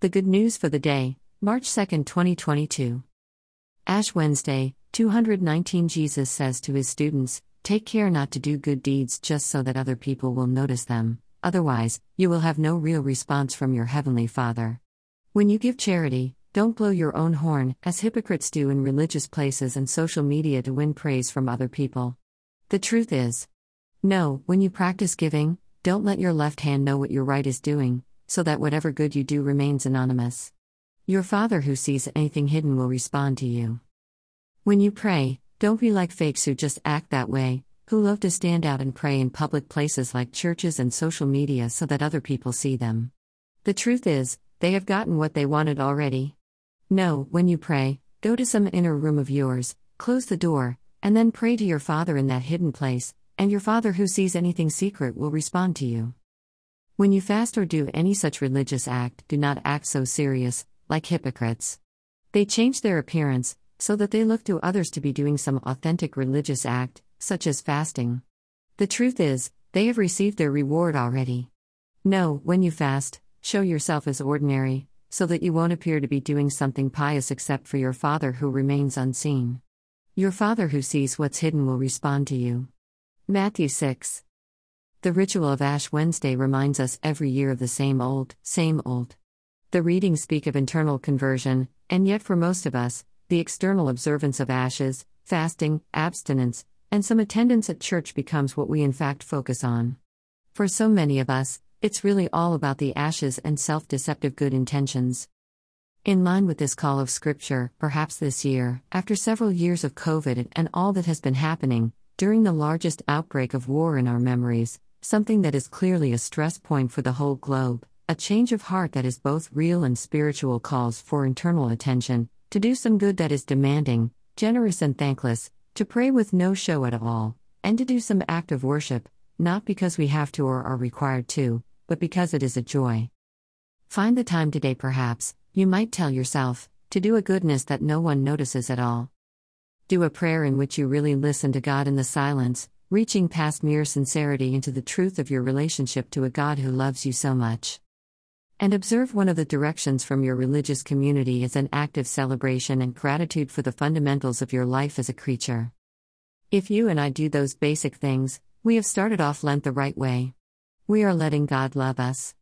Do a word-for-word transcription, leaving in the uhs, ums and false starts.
The Good News for the Day, March second, twenty twenty-two. Ash Wednesday, two nineteen. Jesus says to his students, "Take care not to do good deeds just so that other people will notice them, otherwise, you will have no real response from your Heavenly Father." When you give charity, don't blow your own horn, as hypocrites do in religious places and social media to win praise from other people. The truth is, no, when you practice giving, don't let your left hand know what your right is doing, so that whatever good you do remains anonymous. Your Father who sees anything hidden will respond to you. When you pray, don't be like fakes who just act that way, who love to stand out and pray in public places like churches and social media so that other people see them. The truth is, they have gotten what they wanted already. No, when you pray, go to some inner room of yours, close the door, and then pray to your Father in that hidden place, and your Father who sees anything secret will respond to you. When you fast or do any such religious act, do not act so serious, like hypocrites. They change their appearance, so that they look to others to be doing some authentic religious act, such as fasting. The truth is, they have received their reward already. No, when you fast, show yourself as ordinary, so that you won't appear to be doing something pious except for your Father who remains unseen. Your Father who sees what's hidden will respond to you. Matthew six. The ritual of Ash Wednesday reminds us every year of the same old, same old. The readings speak of internal conversion, and yet for most of us, the external observance of ashes, fasting, abstinence, and some attendance at church becomes what we in fact focus on. For so many of us, it's really all about the ashes and self-deceptive good intentions. In line with this call of Scripture, perhaps this year, after several years of COVID and all that has been happening, during the largest outbreak of war in our memories, something that is clearly a stress point for the whole globe, a change of heart that is both real and spiritual calls for internal attention, to do some good that is demanding, generous and thankless, to pray with no show at all, and to do some act of worship, not because we have to or are required to, but because it is a joy. Find the time today perhaps, you might tell yourself, to do a goodness that no one notices at all. Do a prayer in which you really listen to God in the silence, reaching past mere sincerity into the truth of your relationship to a God who loves you so much. And observe one of the directions from your religious community as an active celebration and gratitude for the fundamentals of your life as a creature. If you and I do those basic things, we have started off Lent the right way. We are letting God love us.